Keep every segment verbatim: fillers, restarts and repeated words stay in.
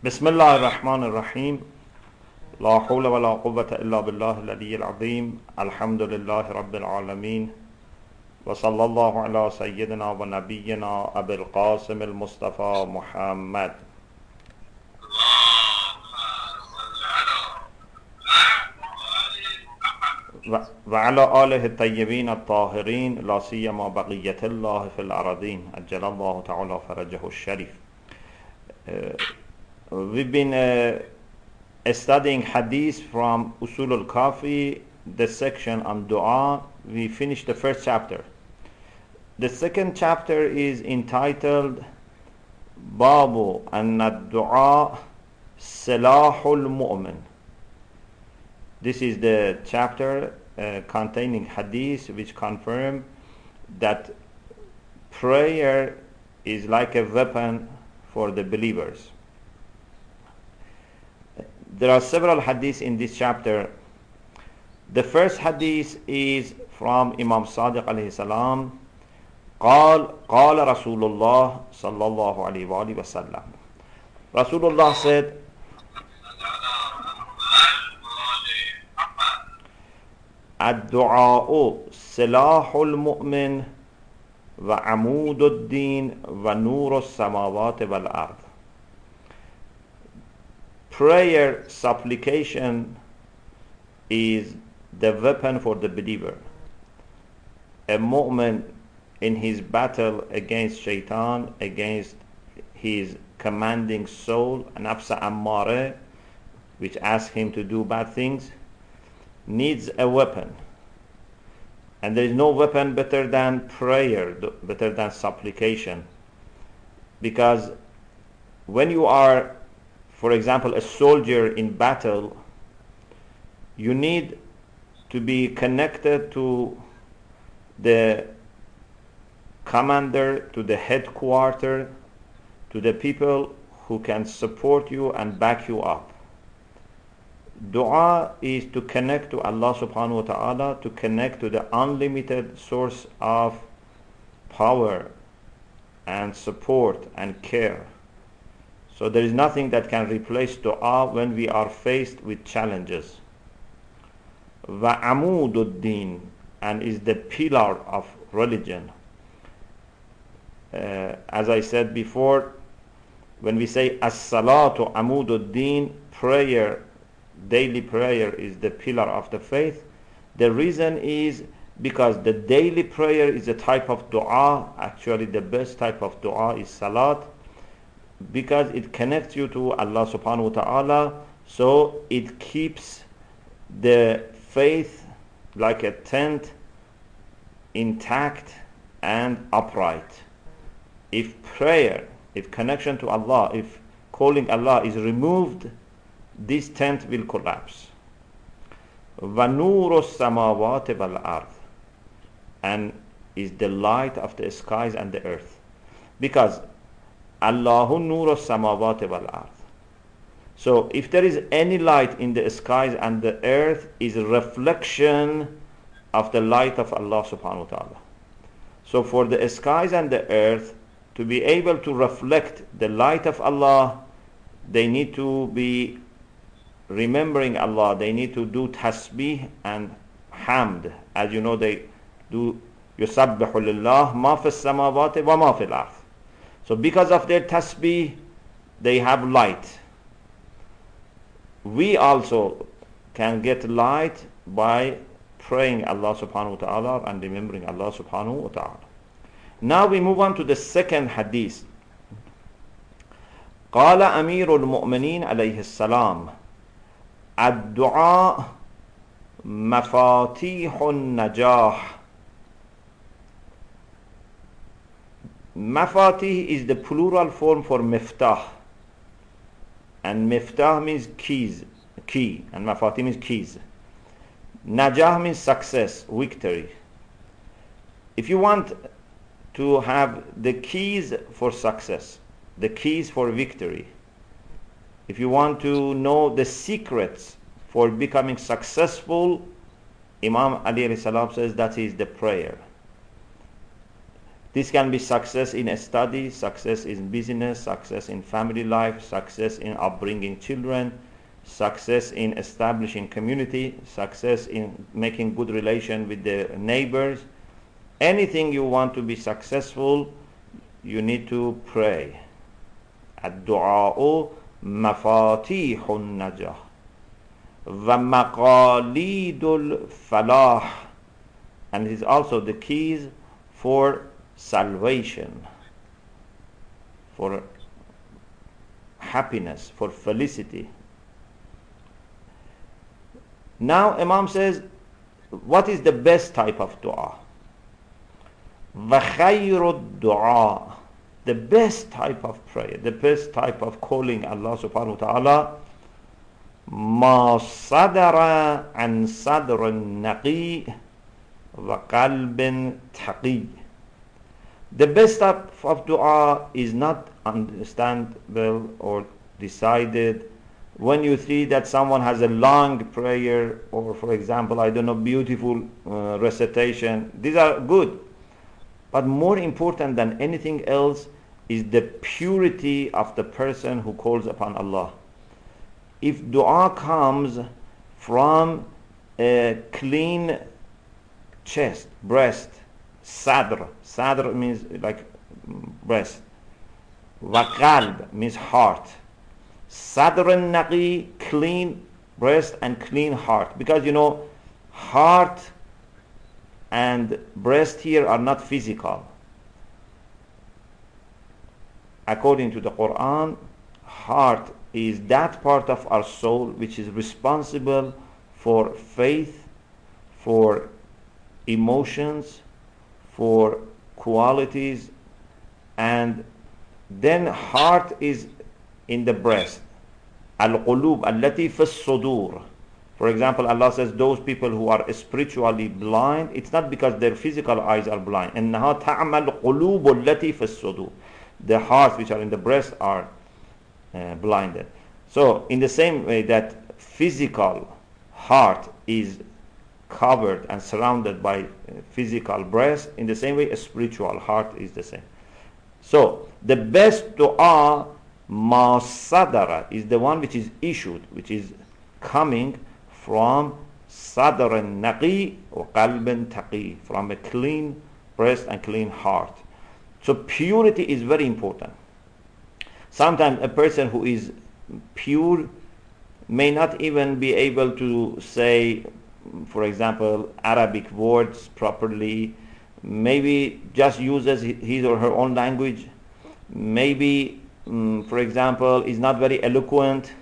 Bismillah ar-Rahman ar-Rahim. La hawla wa la quwwata illa billahi al-aliyyil azim. Alhamdulillahi rabbil alameen. Wa sallallahu ala sayyidina wa nabiyyina Abil Qasim al-Mustafa Muhammad. وعلى آله الطيبين الطاهرين لا سيما بقية الله في الأراضين أجل الله تعالى فرجه الشريف. We've been uh, studying hadith from Usul al-Kafi, the section on dua. We finished the first chapter. The second chapter is entitled Babu Anad Dua Salahul Mu'min. This is the chapter uh, containing hadith which confirm that prayer is like a weapon for the believers. There are several hadiths in this chapter. The first hadith is from Imam Sadiq alayhi salam. قال قال رسول الله صلى الله عليه وآله وسلم. Rasulullah said, الدعاء سلاح المؤمن وعمود الدين ونور السماوات والأرض. Prayer, supplication, is the weapon for the believer. A mu'min in his battle against Shaytan, against his commanding soul, nafs al-ammara, which asks him to do bad things, needs a weapon, and there is no weapon better than prayer, better than supplication, because when you are, for example, a soldier in battle, you need to be connected to the commander, to the headquarter, to the people who can support you and back you up. Dua is to connect to Allah subhanahu wa ta'ala, to connect to the unlimited source of power and support and care. So there is nothing that can replace dua when we are faced with challenges. Wa amududdin, and is the pillar of religion. Uh, as I said before, when we say as-salatu amududdin, prayer, daily prayer is the pillar of the faith. The reason is because the daily prayer is a type of dua. Actually, the best type of dua is salat, because it connects you to Allah subhanahu wa ta'ala. So it keeps the faith like a tent intact and upright. If prayer, if connection to Allah, if calling Allah is removed, this tent will collapse. وَنُورُ السَّمَاوَاتِ وَالْأَرْضِ, and is the light of the skies and the earth. Because Allahu نُورُ السَّمَاوَاتِ وَالْأَرْضِ. So if there is any light in the skies and the earth, is a reflection of the light of Allah subhanahu wa ta'ala. So for the skies and the earth to be able to reflect the light of Allah, they need to be remembering Allah, they need to do tasbih and hamd. As you know, they do يُسَبِّحُ لِلَّهِ مَا فِي السَّمَاوَاتِ وَمَا فِي الْأَرْضِ. So because of their tasbih, they have light. We also can get light by praying Allah subhanahu wa ta'ala and remembering Allah subhanahu wa ta'ala. Now we move on to the second hadith. قَالَ أَمِيرُ الْمُؤْمِنِينَ عَلَيْهِ السَّلَامِ الدعاء مفاتيح النجاح. Mafatih is the plural form for miftah, and miftah means keys, key, and mafatih means keys. Najah means success, victory. If you want to have the keys for success, the keys for victory, if you want to know the secrets for becoming successful, Imam Ali says that is the prayer. This can be success in study, success in business, success in family life, success in upbringing children, success in establishing community, success in making good relation with the neighbors. Anything you want to be successful, you need to pray. الدعاء مفاتيح النجاح ومقاليد الفلاح. And it is also the keys for salvation, for happiness, for felicity. Now Imam says, what is the best type of dua? وَخَيْرُ الدُّعَاء. The best type of prayer, the best type of calling Allah subhanahu wa ta'ala, مَا صَدَرَ عَنْ صَدْرٍ نَقِيٍّ وَقَلْبٍ تَقِيٍّ. The best type of dua is not understandable or decided. When you see that someone has a long prayer, or for example, I don't know, beautiful uh, recitation, these are good. But more important than anything else is the purity of the person who calls upon Allah. If dua comes from a clean chest, breast, sadr, sadr means like breast, waqalb means heart, sadr al-naqi, clean breast and clean heart. Because you know, heart and breast here are not physical. According to the Quran, heart is that part of our soul which is responsible for faith, for emotions, for qualities, and then heart is in the breast. Al-qulub allati fi as-sudur. For example, Allah says those people who are spiritually blind, it's not because their physical eyes are blind. إِنَّهَا تَعْمَلْ قُلُوبُ الَّتِي فِي الصُّدُورِ. The hearts which are in the breast are uh, blinded. So in the same way that physical heart is covered and surrounded by physical breast, in the same way a spiritual heart is the same. So the best dua, مَا صَدَرَ, is the one which is issued, which is coming from sadr al-naqi or qalb taqi, from a clean breast and clean heart. So purity is very important. Sometimes a person who is pure may not even be able to say, for example, Arabic words properly, maybe just uses his or her own language, maybe, um, for example, is not very eloquent,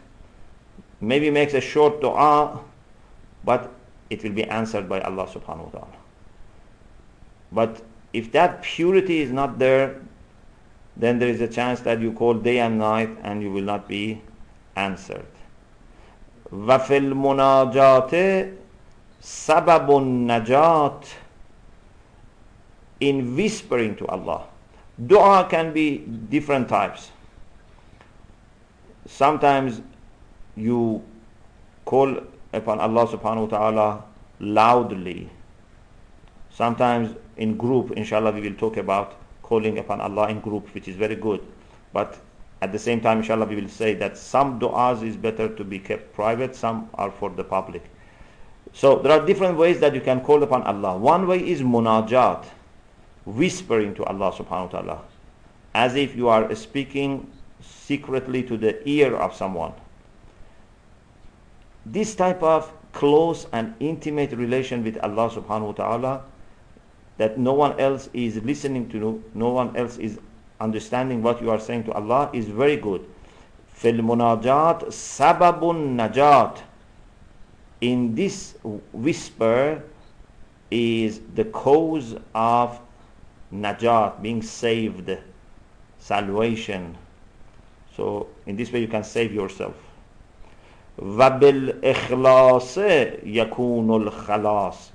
maybe makes a short dua, but it will be answered by Allah subhanahu wa ta'ala. But if that purity is not there, then there is a chance that you call day and night and you will not be answered. وَفِي الْمُنَاجَاتِ سَبَبُ النَّجَاتِ. In whispering to Allah. Dua can be different types. Sometimes you call upon Allah subhanahu wa ta'ala loudly. Sometimes in group, inshallah we will talk about calling upon Allah in group, which is very good. But at the same time, inshallah, we will say that some du'as is better to be kept private, some are for the public. So there are different ways that you can call upon Allah. One way is munajat, whispering to Allah subhanahu wa ta'ala, as if you are speaking secretly to the ear of someone. This type of close and intimate relation with Allah subhanahu wa ta'ala, that no one else is listening to, no one else is understanding what you are saying to Allah, is very good. فِي الْمُنَاجَاتِ سَبَبُ النَّجَاتِ. In this whisper is the cause of najat, being saved, salvation. So in this way you can save yourself. وَبِالْإِخْلَاصِ يَكُونُ الْخَلَاصِ.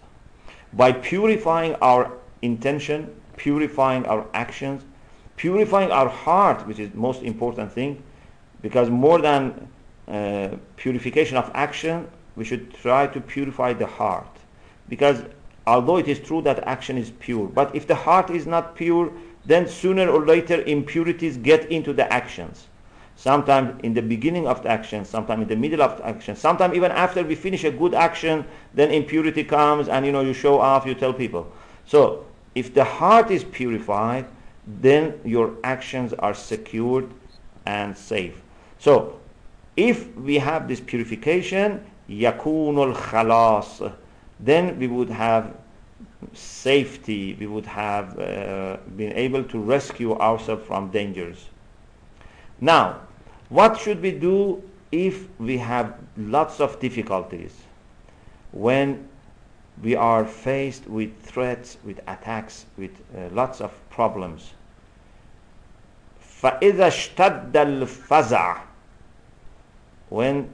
By purifying our intention, purifying our actions, purifying our heart, which is the most important thing, because more than uh, purification of action, we should try to purify the heart. Because although it is true that action is pure, but if the heart is not pure, then sooner or later impurities get into the actions. Sometimes in the beginning of the action, sometimes in the middle of the action, sometimes even after we finish a good action, then impurity comes and you know you show off, you tell people. So if the heart is purified, then your actions are secured and safe. So if we have this purification, يَكُونُ الْخَلَاصِ, then we would have safety, we would have uh, been able to rescue ourselves from dangers. Now, what should we do if we have lots of difficulties? When we are faced with threats, with attacks, with uh, lots of problems. فَإِذَا اشْتَدَّ الْفَزَعَ, when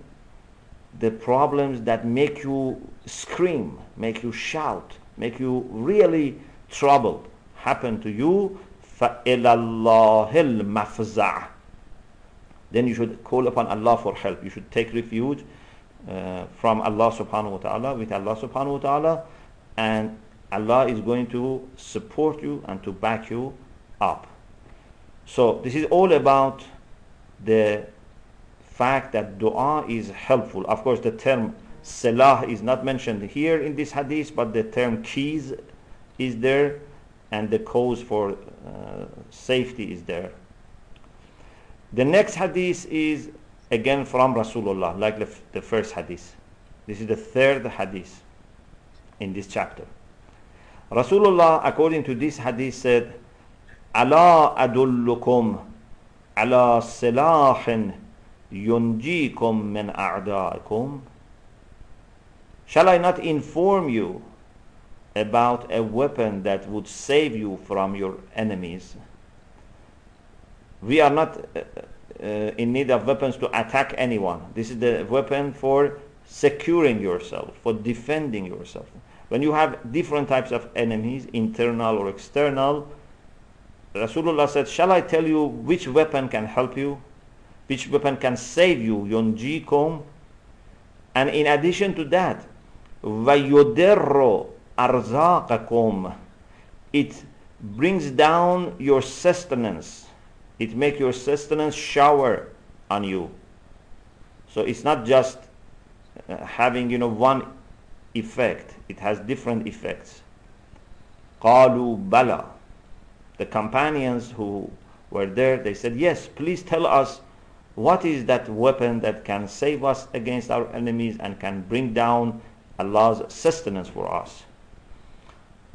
the problems that make you scream, make you shout, make you really troubled happen to you, فَإِلَى اللَّهِ الْمَفْزَعَ, then you should call upon Allah for help. You should take refuge uh, from Allah subhanahu wa ta'ala, with Allah subhanahu wa ta'ala, and Allah is going to support you and to back you up. So this is all about the fact that dua is helpful. Of course, the term salah is not mentioned here in this hadith, but the term keys is there, and the cause for uh, safety is there. The next hadith is again from Rasulullah, like the, the first hadith. This is the third hadith in this chapter. Rasulullah, according to this hadith, said, "Ala adullukum ala silahin yunjikum min a'daikum." Shall I not inform you about a weapon that would save you from your enemies? We are not uh, uh, in need of weapons to attack anyone. This is the weapon for securing yourself, for defending yourself. When you have different types of enemies, internal or external, Rasulullah said, shall I tell you which weapon can help you? Which weapon can save you? Yunjikum. And in addition to that, وَيُدِرُّ أَرْزَاقَكُمْ, it brings down your sustenance. It makes your sustenance shower on you. So it's not just uh, having, you know, one effect. It has different effects. قَالُوا بَلَى. The companions who were there, they said, yes, please tell us what is that weapon that can save us against our enemies and can bring down Allah's sustenance for us.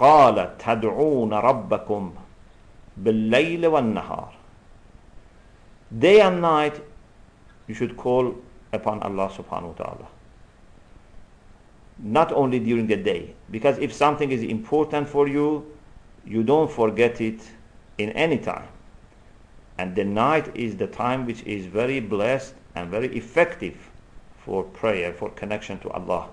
قَالَ تَدْعُونَ رَبَّكُمْ بِاللَّيْلِ وَالنَّهَارِ. Day and night you should call upon Allah subhanahu wa ta'ala. Not only during the day, because if something is important for you, you don't forget it in any time. And the night is the time which is very blessed and very effective for prayer, for connection to Allah.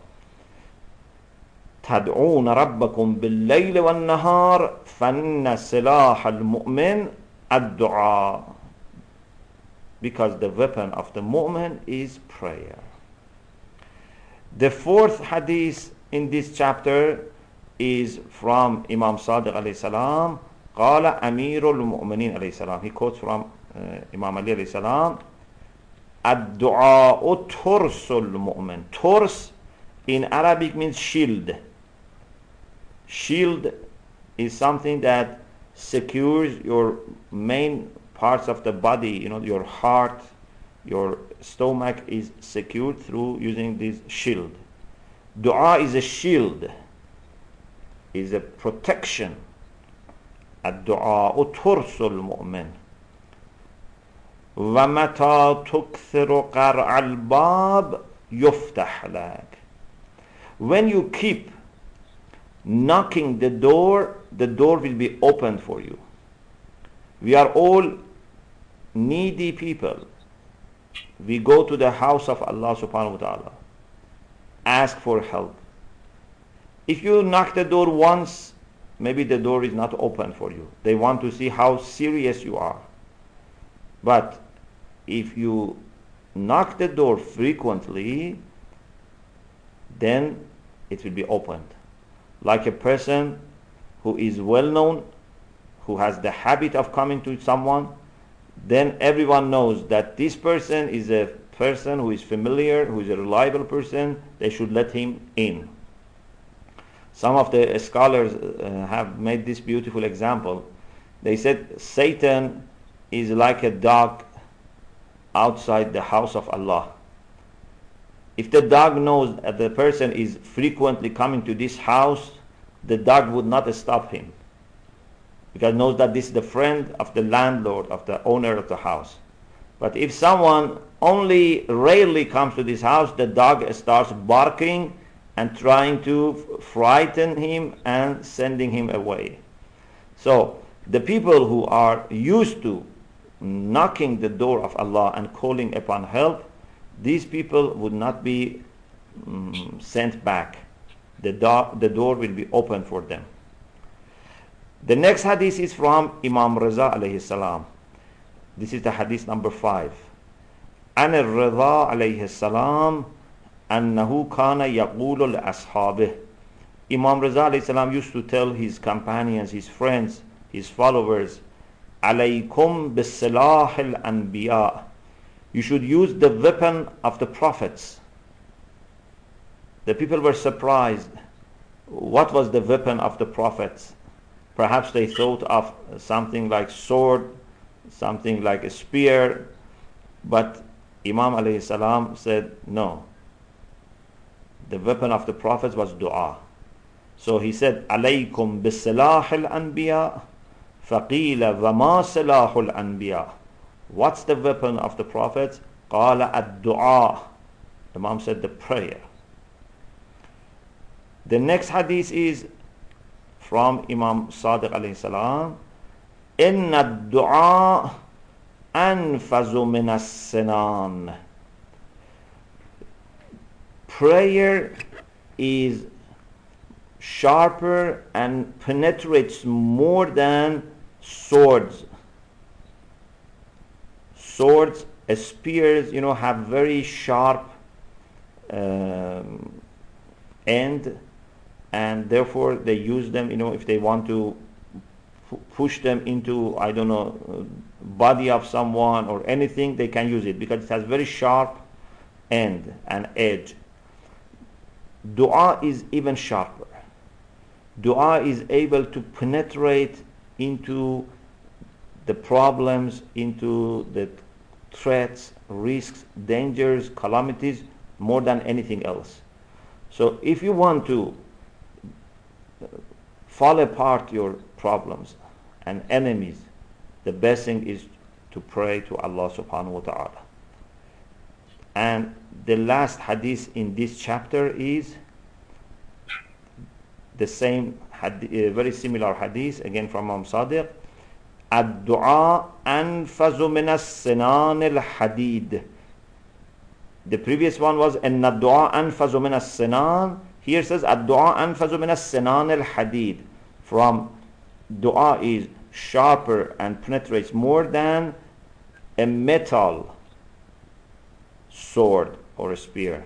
تَدْعُونَ رَبَّكُمْ بِاللَّيْلِ وَالنَّهَارِ فَإِنَّ سِلَاحَ الْمُؤْمِنِ الدُّعَاءُ. Because the weapon of the mu'min is prayer. The fourth hadith in this chapter is from Imam Sadiq alayhi salam. قال أمير المؤمنين alayhi salam. He quotes from uh, Imam Ali alayhi salam. الدعاء ترس المؤمن. Tors in Arabic means shield. Shield is something that secures your main parts of the body, you know, your heart, your stomach is secured through using this shield. Dua is a shield, is a protection. الدعاء ترس المؤمن ومتى تكثر قرع الباب يفتح لك. When you keep knocking the door, the door will be opened for you. We are all needy people. We go to the house of Allah subhanahu wa ta'ala, ask for help. If you knock the door once, maybe the door is not open for you. They want to see how serious you are. But if you knock the door frequently, then it will be opened. Like a person who is well known, who has the habit of coming to someone, then everyone knows that this person is a person who is familiar, who is a reliable person, they should let him in. Some of the scholars uh, have made this beautiful example. They said Satan is like a dog outside the house of Allah. If the dog knows that the person is frequently coming to this house, the dog would not stop him, because it knows that this is the friend of the landlord, of the owner of the house. But if someone only rarely comes to this house, the dog starts barking and trying to frighten him and sending him away. So the people who are used to knocking the door of Allah and calling upon help, these people would not be um, sent back. The, do- the door will be open for them. The next hadith is from Imam Rida alayhi salam. This is the hadith number five. عن الرضا عليه السلام أنه كان يقول لأصحابه. Imam Rida alayhi salam used to tell his companions, his friends, his followers, عليكم بالسلاح الأنبياء. You should use the weapon of the prophets. The people were surprised. What was the weapon of the prophets? Perhaps they thought of something like sword, something like a spear, but Imam alayhi salam said no. The weapon of the prophets was dua. So he said, "Alaykum bisalah al-anbiya, faqila wama salah al-anbiya." What's the weapon of the prophets? Qala ad-du'a. Imam said the prayer. The next hadith is from Imam Sadiq alayhi salam. Inna ad-du'a anfazu min as-sinan. Prayer is sharper and penetrates more than swords. Swords, spears, you know, have very sharp um, end, and therefore they use them, you know, if they want to push them into, I don't know, body of someone or anything, they can use it because it has very sharp end and edge. Dua is even sharper. Dua is able to penetrate into the problems, into the threats, risks, dangers, calamities, more than anything else. So if you want to fall apart your problems and enemies, the best thing is to pray to Allah subhanahu wa ta'ala. And the last hadith in this chapter is the same, hadith, very similar hadith, again from Imam Sadiq. Ad-du'a anfazu min as-sinan al-hadid. The previous one was inna ad-du'a anfazu min as-sinan. Here says ad-du'a anfazu min as-sinan al-hadid. From du'a is sharper and penetrates more than a metal sword or a spear.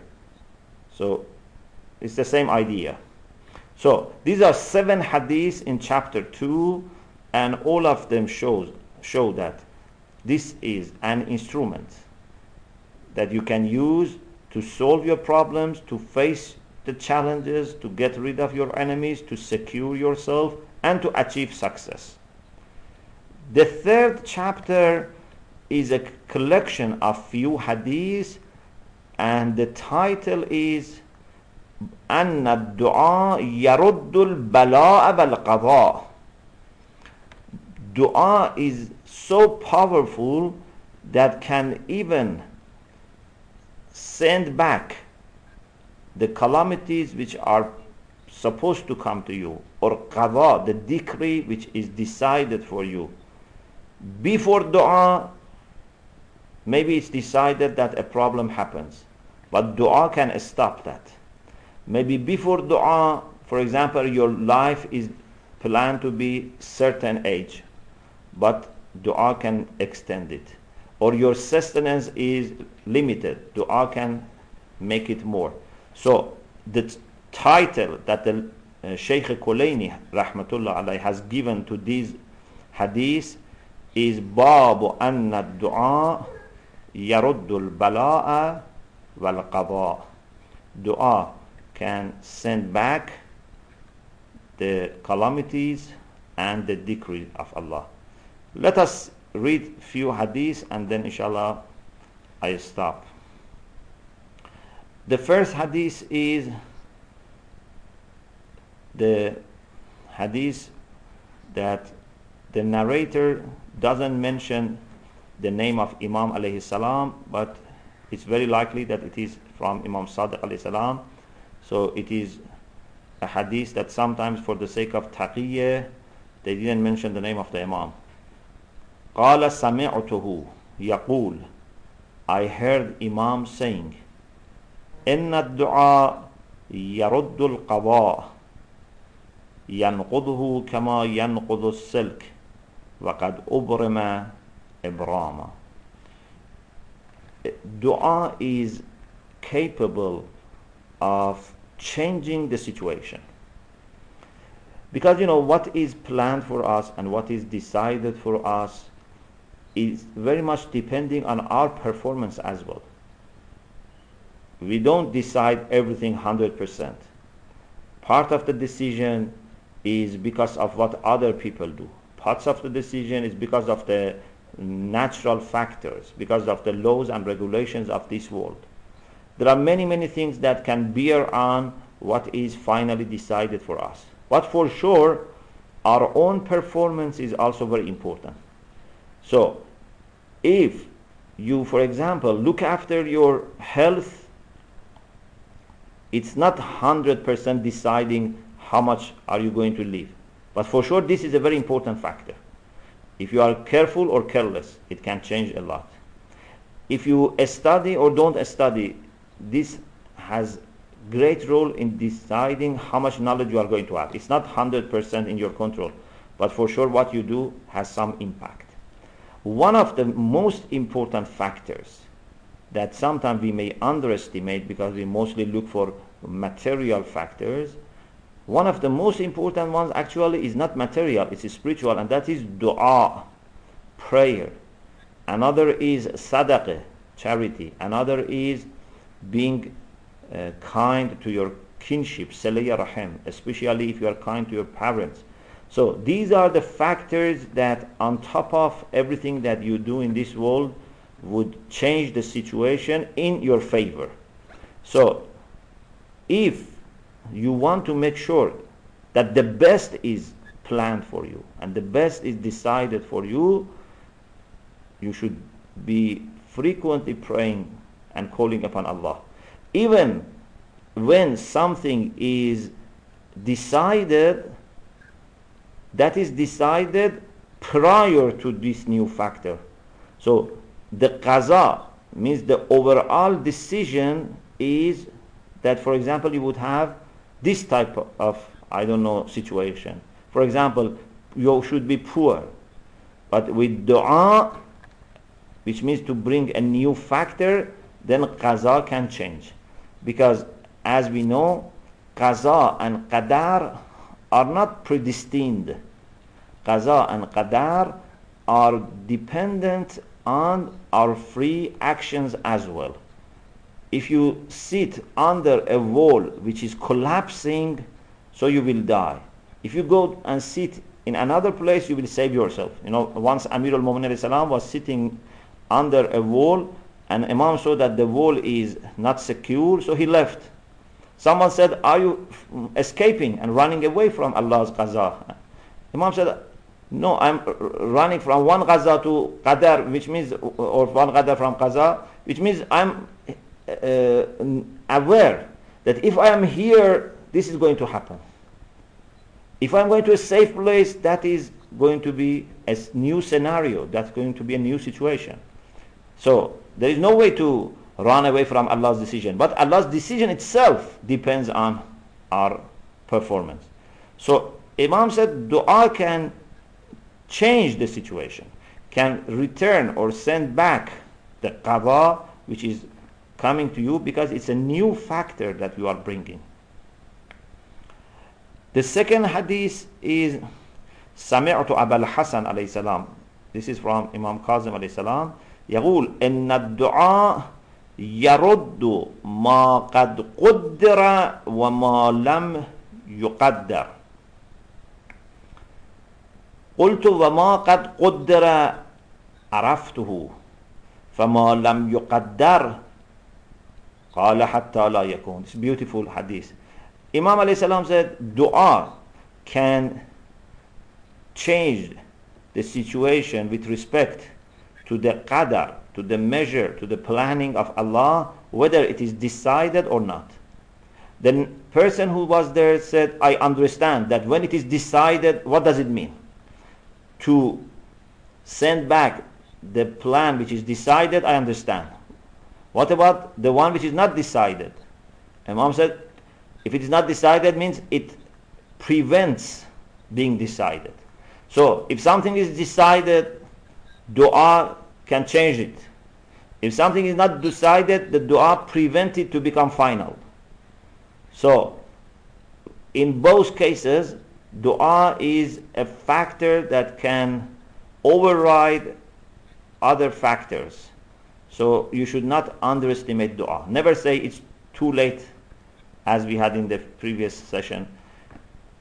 So it's the same idea. So these are seven hadiths in chapter two, and all of them shows show that this is an instrument that you can use to solve your problems, to face the challenges, to get rid of your enemies, to secure yourself, and to achieve success. The third chapter is a collection of few hadiths, and the title is أَنَّ الدُّعَاءَ يَرُدُّ الْبَلَاءَ وَالْقَضَاءَ. Dua is so powerful that can even send back the calamities which are supposed to come to you, or qada, the decree which is decided for you. Before dua, maybe it's decided that a problem happens, but dua can stop that. Maybe before dua, for example, your life is planned to be certain age, but dua can extend it. Or your sustenance is limited, dua can make it more. So the t- title that the uh, Shaykh Kulayni rahmatullah alayhi has given to these hadith is Babu Anad Dua Yaruddul Bala'a Wal Qada. Dua can send back the calamities and the decree of Allah. Let us read few hadiths and then inshallah I stop. The first hadith is the hadith that the narrator doesn't mention the name of Imam alayhi salam, but it's very likely that it is from Imam Sadiq alayhi salam. So it is a hadith that sometimes for the sake of taqiyya they didn't mention the name of the Imam. قَالَ سَمِعْتُهُ يَقُولُ, I heard Imam saying, إِنَّ الدُّعَاءَ يَرُدُّ الْقَضَاءَ يَنْقُضُهُ كَمَا يَنْقُضُ السِّلْكَ وَقَدْ أُبْرِمَ إِبْرَامًا. Dua is capable of changing the situation. Because you know what is planned for us and what is decided for us is very much depending on our performance as well. We don't decide everything one hundred percent. Part of the decision is because of what other people do. Parts of the decision is because of the natural factors, because of the laws and regulations of this world. There are many, many things that can bear on what is finally decided for us. But for sure, our own performance is also very important. So, if you, for example, look after your health, it's not one hundred percent deciding how much are you going to live. But for sure, this is a very important factor. If you are careful or careless, it can change a lot. If you study or don't study, this has great role in deciding how much knowledge you are going to have. It's not one hundred percent in your control, but for sure what you do has some impact. One of the most important factors that sometimes we may underestimate because we mostly look for material factors, one of the most important ones actually is not material, it's spiritual, and that is dua, prayer. Another is sadaqah, charity. Another is being uh, kind to your kinship, silaya rahim, especially if you are kind to your parents. So these are the factors that on top of everything that you do in this world would change the situation in your favor. So if you want to make sure that the best is planned for you and the best is decided for you, you should be frequently praying and calling upon Allah. Even when something is decided, that is decided prior to this new factor. So the qaza means the overall decision is that, for example, you would have this type of, I don't know, situation. For example, you should be poor. But with dua, which means to bring a new factor, then qaza can change. Because as we know, qaza and qadar are not predestined. Qaza and qadar are dependent on our free actions as well. If you sit under a wall which is collapsing, so you will die. If you go and sit in another place, you will save yourself. You know, once Amir al-Mu'minin was sitting under a wall, and Imam saw that the wall is not secure, so he left. Someone said, are you escaping and running away from Allah's qaza? Imam said, no, I'm running from one qaza to qadar, which means, or one qadar from qaza, which means I'm uh, aware that if I am here, this is going to happen. If I'm going to a safe place, that is going to be a new scenario, that's going to be a new situation. So there is no way to run away from Allah's decision. But Allah's decision itself depends on our performance. So Imam said dua can change the situation, can return or send back the qada which is coming to you because it's a new factor that you are bringing. The second hadith is Sami'tu Abul Hasan alayhi salam. This is from Imam Kazim alayhi salam. يقول إن الدعاء يرد ما قد قدر وما لم يقدر. قلت وما قد قدر عرفته فما لم يقدر قال حتى لا يكون. It's a beautiful hadith. Imam alayhi salam said dua can change the situation with respect to the qadar, to the measure, to the planning of Allah, whether it is decided or not. The person who was there said, I understand that when it is decided, what does it mean? To send back the plan which is decided, I understand. What about the one which is not decided? Imam said, if it is not decided, means it prevents being decided. So if something is decided, dua can change it. If something is not decided, the dua prevents it to become final. So in both cases, dua is a factor that can override other factors. So you should not underestimate dua. Never say it's too late, as we had in the previous session.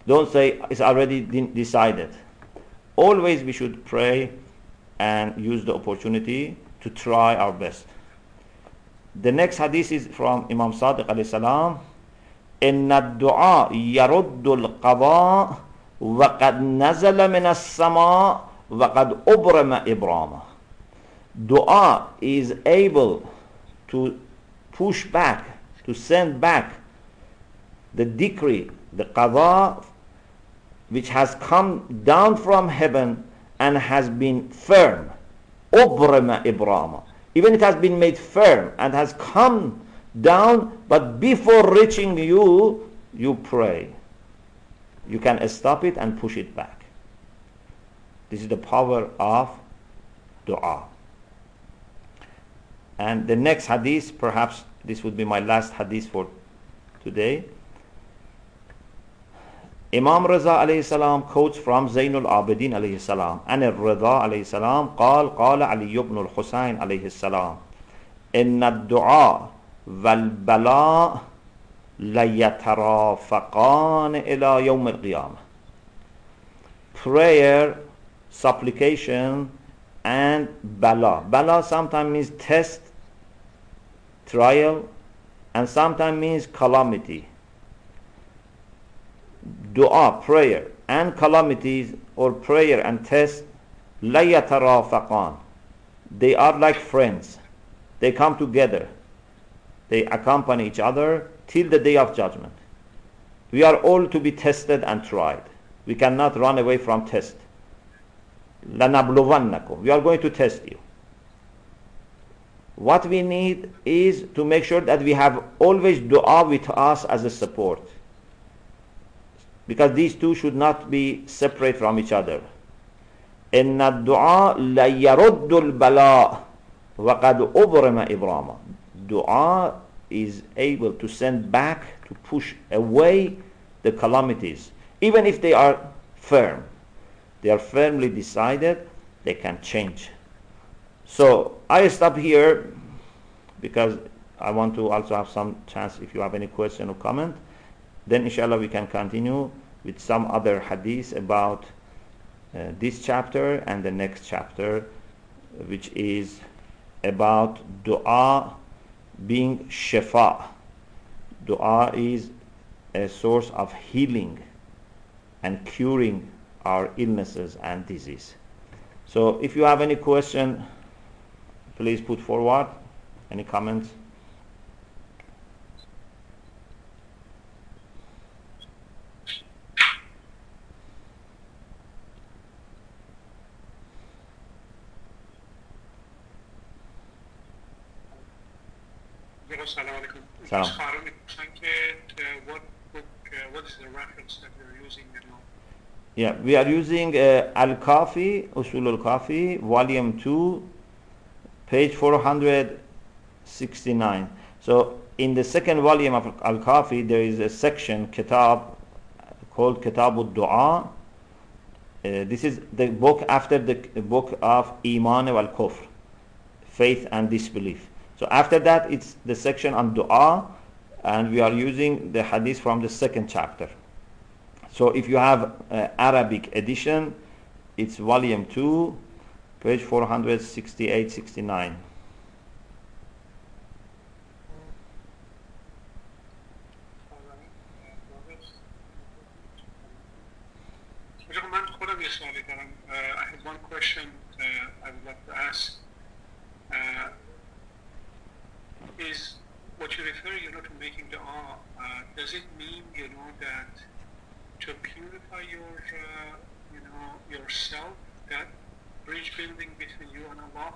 Don't say it's already decided. Always we should pray and use the opportunity to try our best. The next hadith is from Imam Sadiq alayhi salam. إن الدعاء يرد القضاء وقد نزل من السماء وقد أبرم إبراما. Dua is able to push back, to send back the decree, the qadha, which has come down from heaven and has been firm. Ubrama Ibrama. Even it has been made firm and has come down, but before reaching you, you pray. You can stop it and push it back. This is the power of dua. And the next hadith, perhaps this would be my last hadith for today. Imam Rida alayhi salam quotes from Zainul Abidin alayhi salam. And Rida alayhi salam قال قال علي بن الحسين عليه السلام إن الدعاء والبلاء ليترافقان إلى يوم القيامة. Prayer, supplication, and bala. Bala sometimes means test, trial, and sometimes means calamity. Dua, prayer, and calamities, or prayer and test, la yatarafaqan. They are like friends. They come together. They accompany each other till the day of judgment. We are all to be tested and tried. We cannot run away from test. لَنَبْلُوَنَّكُمْ. We are going to test you. What we need is to make sure that we have always dua with us as a support, because these two should not be separate from each other. إِنَّ الدُّعَاءَ لَيَرُدُّ الْبَلَاءَ وَقَدْ أُبْرِمَ إِبْرَامًا. Dua is able to send back, to push away the calamities, even if they are firm. They are firmly decided, they can change. So I stop here because I want to also have some chance if you have any question or comment. Then inshallah we can continue with some other hadith about uh, this chapter and the next chapter, which is about dua being shifa. Dua is a source of healing and curing our illnesses and disease. So if you have any question, please put forward. Any comments? Assalamu alaikum. Just Harun, what book, what is the reference that you're using at all? Yeah, we are using uh, Al-Kafi, Usul al-Kafi, Volume two, page four hundred sixty-nine. So in the second volume of Al-Kafi, there is a section, Kitab, called Kitab-Ud-Dua, Uh, this is the book after the book of Iman wal Kufr, faith and disbelief. So after that, it's the section on dua, and we are using the hadith from the second chapter. So if you have uh, Arabic edition, it's volume two, page four sixty-eight sixty-nine. Uh, I have one question uh, I would like to ask. Uh, is what you refer, you know, to making dua, uh, does it mean, you know, that to purify your, uh, you know, yourself, that bridge building between you and Allah?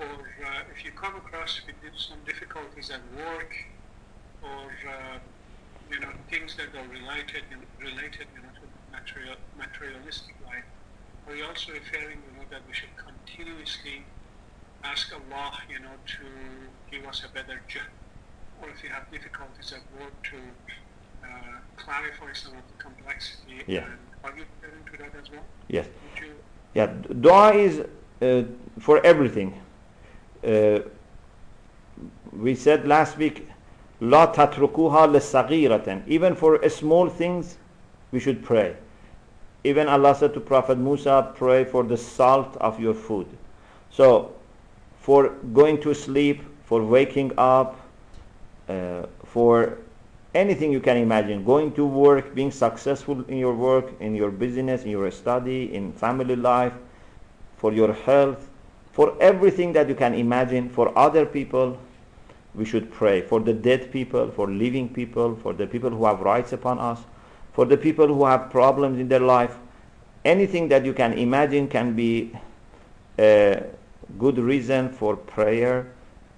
Or uh, if you come across with some difficulties at work, or, uh, you know, things that are related, related, you know, to material, materialistic life, are you also referring, you know, that we should continuously ask Allah, you know, to give us a better job, or if you have difficulties at work, to uh, clarify some of the complexity? Yeah. And are you referring to that as well? Yes. You... Yeah. Dua is uh, for everything. Uh, we said last week, لا تتركوها للصغيرة. Even for small things, we should pray. Even Allah said to Prophet Musa, pray for the salt of your food. So, for going to sleep, for waking up, uh, for anything you can imagine, going to work, being successful in your work, in your business, in your study, in family life, for your health, for everything that you can imagine, for other people, we should pray. For the dead people, for living people, for the people who have rights upon us, for the people who have problems in their life. Anything that you can imagine can be a good reason for prayer,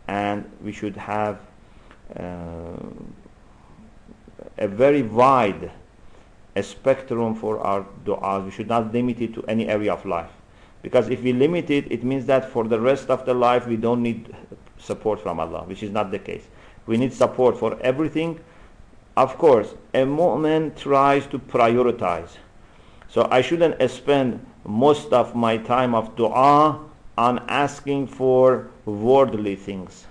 and we should have uh, a very wide a spectrum for our du'as. We should not limit it to any area of life, because if we limit it, it means that for the rest of the life we don't need support from Allah, which is not the case. We need support for everything. Of course, a mu'min tries to prioritize. So I shouldn't spend most of my time of dua on asking for worldly things.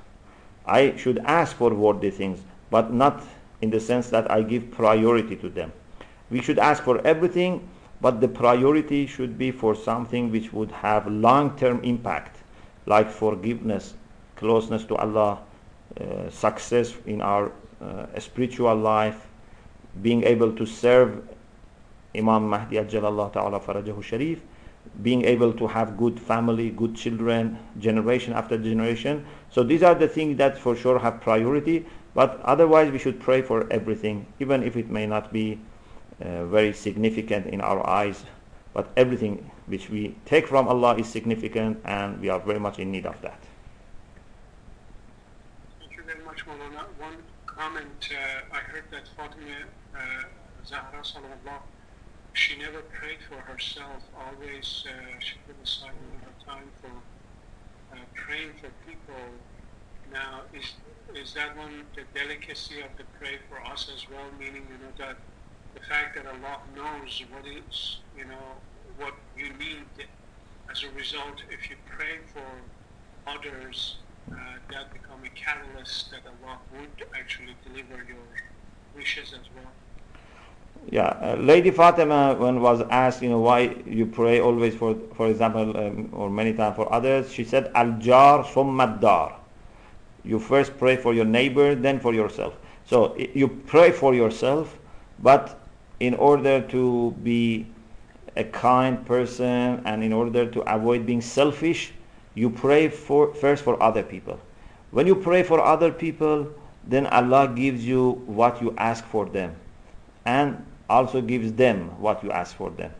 I should ask for worldly things, but not in the sense that I give priority to them. We should ask for everything, but the priority should be for something which would have long-term impact, like forgiveness, closeness to Allah, uh, success in our Uh, a spiritual life, being able to serve Imam Mahdi Ajjalallahu Ta'ala Farajahu Sharif, being able to have good family, good children, generation after generation. So these are the things that for sure have priority, but otherwise we should pray for everything, even if it may not be uh, very significant in our eyes, but everything which we take from Allah is significant, and we are very much in need of that. Thank you very much, Maulana. One comment, uh, I heard that Fatima uh, Zahra Sallallahu, she never prayed for herself. Always uh, she put aside her time for uh, praying for people. Now, is is that one the delicacy of the prayer for us as well? Meaning, you know, that the fact that Allah knows what is, you know, what you need. As a result, if you pray for others, Uh, that become a catalyst that Allah would actually deliver your wishes as well. Yeah, uh, Lady Fatima, when was asked, you know, why you pray always for, for example, um, or many times for others, she said, "Al-jar summa dar." You first pray for your neighbor, then for yourself. So you pray for yourself, but in order to be a kind person and in order to avoid being selfish, you pray for, first for other people. When you pray for other people, then Allah gives you what you ask for them, and also gives them what you ask for them.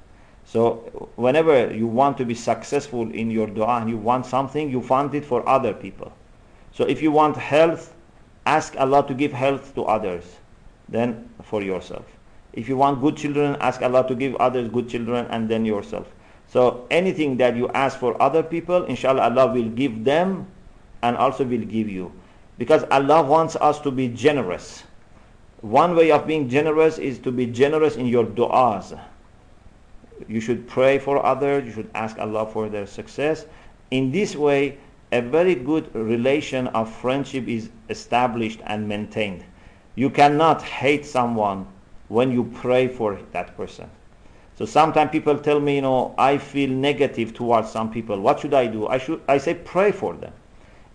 So whenever you want to be successful in your dua and you want something, you want it for other people. So if you want health, ask Allah to give health to others, then for yourself. If you want good children, ask Allah to give others good children, and then yourself. So anything that you ask for other people, inshallah, Allah will give them and also will give you. Because Allah wants us to be generous. One way of being generous is to be generous in your du'as. you should pray for others, you should ask Allah for their success. In this way, a very good relation of friendship is established and maintained. You cannot hate someone when you pray for that person. So sometimes people tell me, you know, I feel negative towards some people. What should I do? I should, I say pray for them.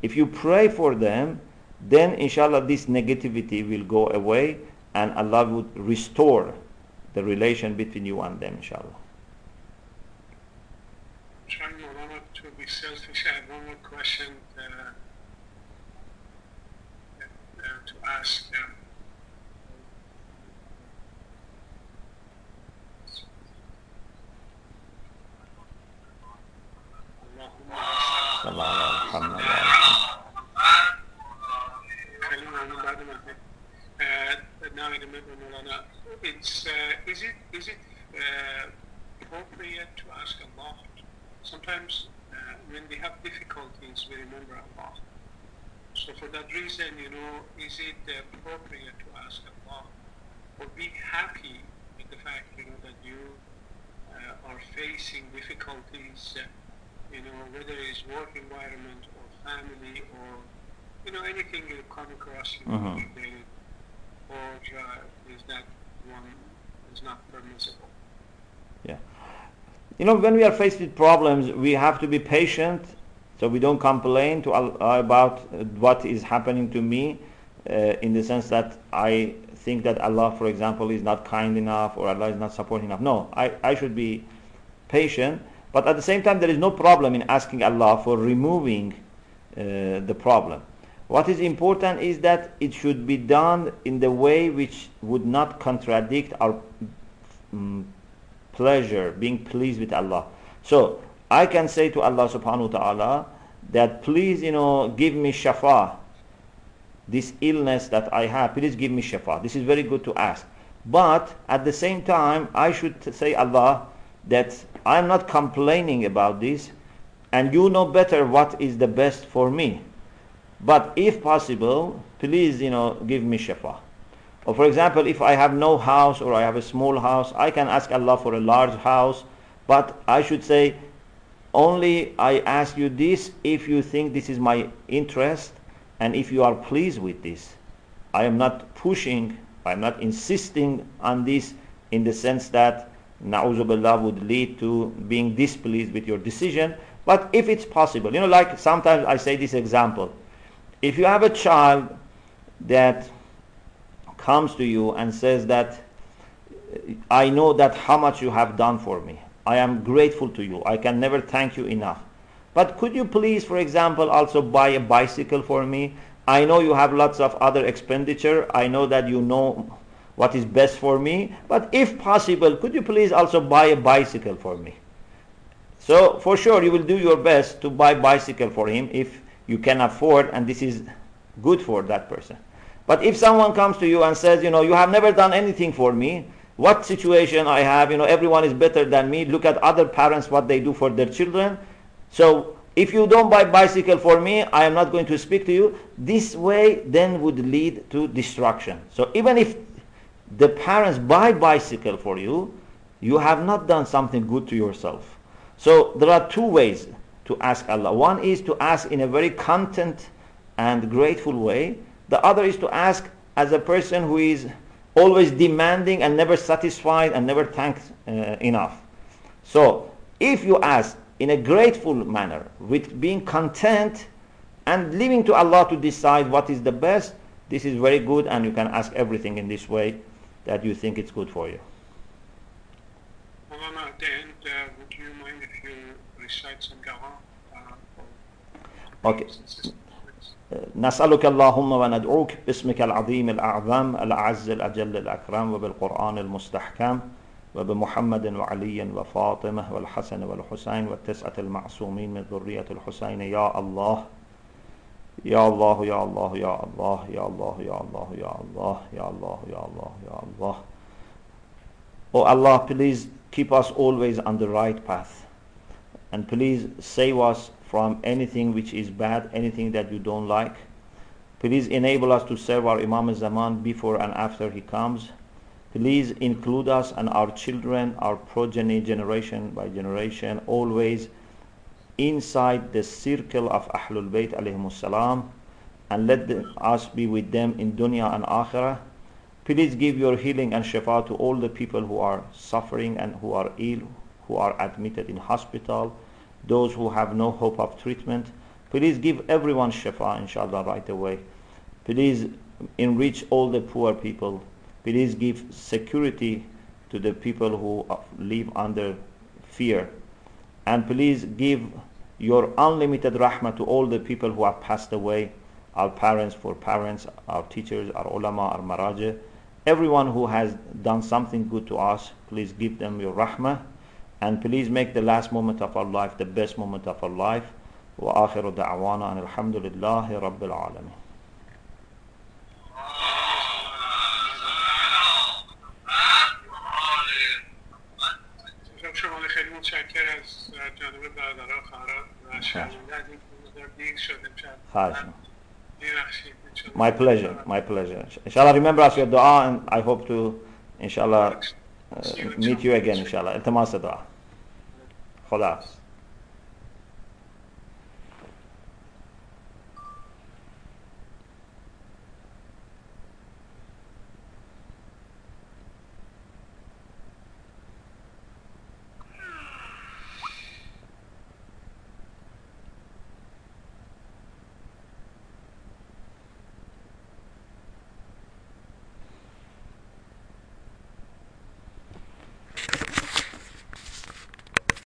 If you pray for them, then inshallah this negativity will go away and Allah would restore the relation between you and them, inshallah. Trying to be selfish, I have one more question uh, uh, to ask. Uh, Now I remember, Maulana, it's, uh, is it, is it uh, appropriate to ask Allah? Sometimes uh, when we have difficulties, we remember Allah. So for that reason, you know, is it appropriate to ask Allah? Or be happy with the fact, you know, that you uh, are facing difficulties, uh, you know, whether it's work environment or family or, you know, anything you come across, you know, mm-hmm. or uh, is that one is not permissible? Yeah. You know, when we are faced with problems, we have to be patient, so we don't complain to Allah about what is happening to me, uh, in the sense that I think that Allah, for example, is not kind enough or Allah is not supporting enough. No, I, I should be patient, but at the same time there is no problem in asking Allah for removing uh, the problem. What is important is that it should be done in the way which would not contradict our um, pleasure, being pleased with Allah. So I can say to Allah subhanahu wa ta'ala that please, you know, give me shafa, this illness that I have, please give me shafa. This is very good to ask. But at the same time, I should say, Allah, that I'm not complaining about this and you know better what is the best for me. But if possible, please, you know, give me shafa. Or for example, if I have no house or I have a small house, I can ask Allah for a large house, but I should say, only I ask you this if you think this is my interest and if you are pleased with this. I am not pushing, I am not insisting on this in the sense that na'uzu billah would lead to being displeased with your decision. But if it's possible, you know, like sometimes I say this example. If you have a child that comes to you and says that, I know that how much you have done for me. I am grateful to you. I can never thank you enough. But could you please, for example, also buy a bicycle for me? I know you have lots of other expenditure. I know that you know what is best for me. But if possible, could you please also buy a bicycle for me? So for sure, you will do your best to buy bicycle for him if you can afford, and this is good for that person. But if someone comes to you and says, you know, you have never done anything for me, what situation I have, you know, everyone is better than me, look at other parents, what they do for their children. So if you don't buy bicycle for me, I am not going to speak to you. This way then would lead to destruction. So even if the parents buy bicycle for you, you have not done something good to yourself. So there are two ways to ask Allah. One is to ask in a very content and grateful way. The other is to ask as a person who is always demanding and never satisfied and never thanked uh, enough. So if you ask in a grateful manner, with being content and leaving to Allah to decide what is the best, this is very good, and you can ask everything in this way that you think it's good for you. Well, at the end, uh, would you mind if you recite some dua? Okay. نسألك اللهم وندعوك باسمك العظيم الأعظم الأعز الأجل الأكرم وبالقرآن المستحكم وبمحمد وعلي وفاطمة والحسن والحسين والتسعة المعصومين من ذرية الحسين يا الله يا الله يا الله يا الله يا الله يا الله يا الله يا الله يا الله يا الله. Oh Allah, please keep us always on the right path, and please save us from anything which is bad, anything that you don't like. Please enable us to serve our Imam al-Zaman before and after he comes. Please include us and our children, our progeny, generation by generation, always inside the circle of Ahlul Bayt alayhimus salam, and let the, us be with them in dunya and akhirah. Please give your healing and shifa to all the people who are suffering and who are ill, who are admitted in hospital, those who have no hope of treatment. Please give everyone shifa, inshallah, right away. Please enrich all the poor people. Please give security to the people who live under fear. And please give your unlimited rahmah to all the people who have passed away, our parents, for parents, our teachers, our ulama, our marajah, everyone who has done something good to us. Please give them your rahmah, and please make the last moment of our life the best moment of our life. Wa akhiru da'wana and alhamdulillahi rabbil alameen. My pleasure, my pleasure. Inshallah, remember us your dua, and I hope to, inshallah, uh, meet you again, inshallah. Iltimas dua. Khalas.